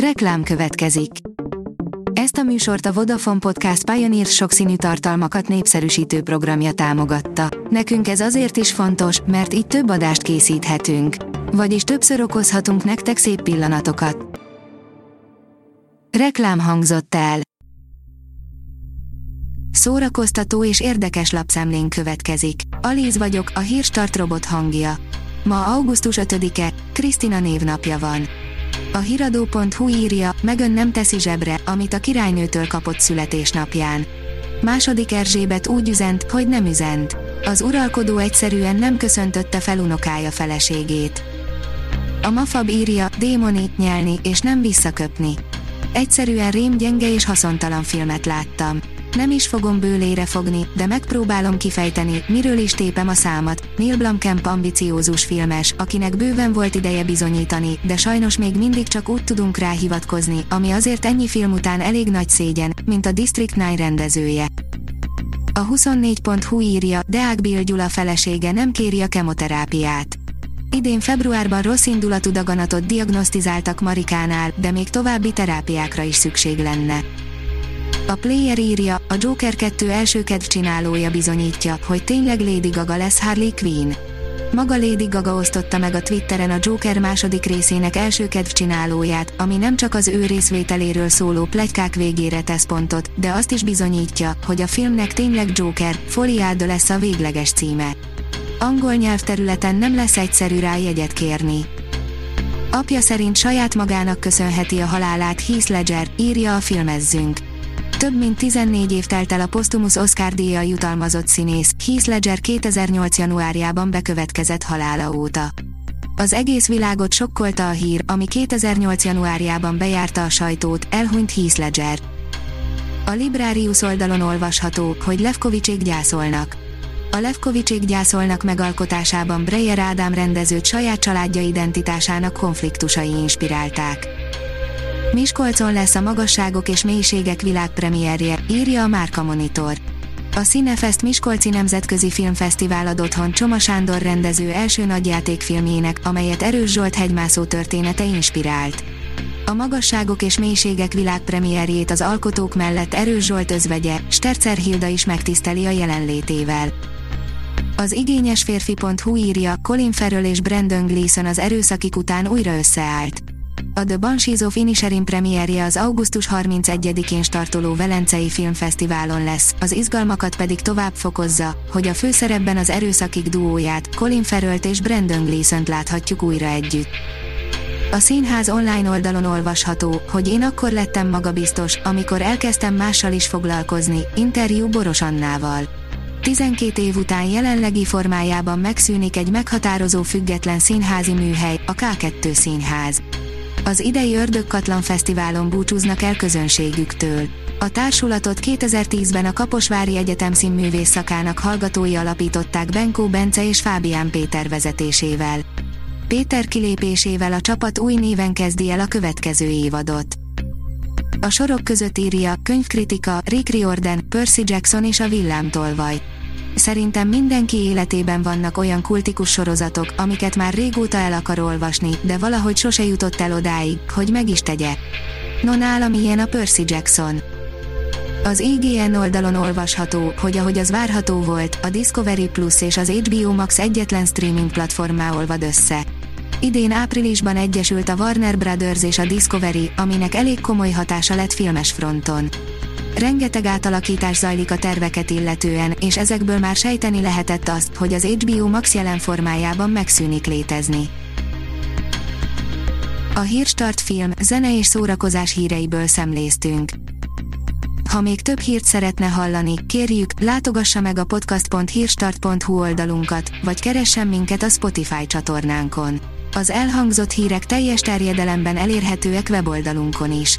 Reklám következik. Ezt a műsort a Vodafone Podcast Pioneer sokszínű tartalmakat népszerűsítő programja támogatta. Nekünk ez azért is fontos, mert így több adást készíthetünk. Vagyis többször okozhatunk nektek szép pillanatokat. Reklám hangzott el. Szórakoztató és érdekes lapszemlén következik. Alíz vagyok, a Hírstart robot hangja. Ma augusztus 5-e, Krisztina névnapja van. A hirado.hu írja, Megön nem teszi zsebre, amit a királynőtől kapott születésnapján. II. Erzsébet úgy üzent, hogy nem üzent. Az uralkodó egyszerűen nem köszöntötte fel unokája feleségét. A mafab írja, démoni, nyelni és nem visszaköpni. Egyszerűen rém gyenge és haszontalan filmet láttam. Nem is fogom bőlére fogni, de megpróbálom kifejteni, miről is tépem a számat. Neil Blomkamp ambiciózus filmes, akinek bőven volt ideje bizonyítani, de sajnos még mindig csak úgy tudunk rá hivatkozni, ami azért ennyi film után elég nagy szégyen, mint a District 9 rendezője. A 24.hu írja, Deák Béla Gyula felesége nem kéri a kemoterápiát. Idén februárban rossz indulatú daganatot diagnosztizáltak Marikánál, de még további terápiákra is szükség lenne. A Player írja, a Joker 2 első kedvcsinálója bizonyítja, hogy tényleg Lady Gaga lesz Harley Quinn. Maga Lady Gaga osztotta meg a Twitteren a Joker második részének első kedvcsinálóját, ami nem csak az ő részvételéről szóló pletykák végére tesz pontot, de azt is bizonyítja, hogy a filmnek tényleg Joker, Foliada lesz a végleges címe. Angol nyelvterületen nem lesz egyszerű rá jegyet kérni. Apja szerint saját magának köszönheti a halálát Heath Ledger, írja a filmezzünk. Több mint 14 év telt el a posztumusz Oscar-díjjal jutalmazott színész, Heath Ledger 2008. januárjában bekövetkezett halála óta. Az egész világot sokkolta a hír, ami 2008. januárjában bejárta a sajtót, elhunyt Heath Ledger. A Librarius oldalon olvasható, hogy Levkovicsék gyászolnak. A Levkovicsék gyászolnak megalkotásában Breyer Ádám rendezőt saját családja identitásának konfliktusai inspirálták. Miskolcon lesz a Magasságok és mélységek világpremierje, írja a Márka Monitor. A Cinefest Miskolci Nemzetközi Filmfesztivál ad otthon Csoma Sándor rendező első nagyjátékfilmjének, amelyet Erős Zsolt hegymászó története inspirált. A Magasságok és mélységek világpremierjét az alkotók mellett Erős Zsolt özvegye, Sterzer Hilda is megtiszteli a jelenlétével. Az igényesférfi.hu írja, Colin Farrell és Brendan Gleeson az erőszakik után újra összeállt. A The Banshees of Inisher premierje az augusztus 31-én startoló Velencei Filmfesztiválon lesz, az izgalmakat pedig tovább fokozza, hogy a főszerepben az erőszakik duóját, Colin Farrellt és Brendan Gleesont láthatjuk újra együtt. A színház online oldalon olvasható, hogy én akkor lettem magabiztos, amikor elkezdtem mással is foglalkozni, interjú Boros Annával. 12 év után jelenlegi formájában megszűnik egy meghatározó független színházi műhely, a K2 Színház. Az idei Ördögkatlan Fesztiválon búcsúznak el közönségüktől. A társulatot 2010-ben a Kaposvári Egyetem színművész szakának hallgatói alapították Benkó Bence és Fábián Péter vezetésével. Péter kilépésével a csapat új néven kezdi el a következő évadot. A sorok között írja, könyvkritika, Rick Riordan, Percy Jackson és a villámtolvaj. Szerintem mindenki életében vannak olyan kultikus sorozatok, amiket már régóta el akar olvasni, de valahogy sose jutott el odáig, hogy meg is tegye. No, nálam ilyen a Percy Jackson. Az IGN oldalon olvasható, hogy ahogy az várható volt, a Discovery Plus és az HBO Max egyetlen streaming platformá olvad össze. Idén áprilisban egyesült a Warner Brothers és a Discovery, aminek elég komoly hatása lett filmes fronton. Rengeteg átalakítás zajlik a terveket illetően, és ezekből már sejteni lehetett azt, hogy az HBO Max jelen formájában megszűnik létezni. A Hírstart film, zene és szórakozás híreiből szemléztünk. Ha még több hírt szeretne hallani, kérjük, látogassa meg a podcast.hírstart.hu oldalunkat, vagy keressen minket a Spotify csatornánkon. Az elhangzott hírek teljes terjedelemben elérhetőek weboldalunkon is.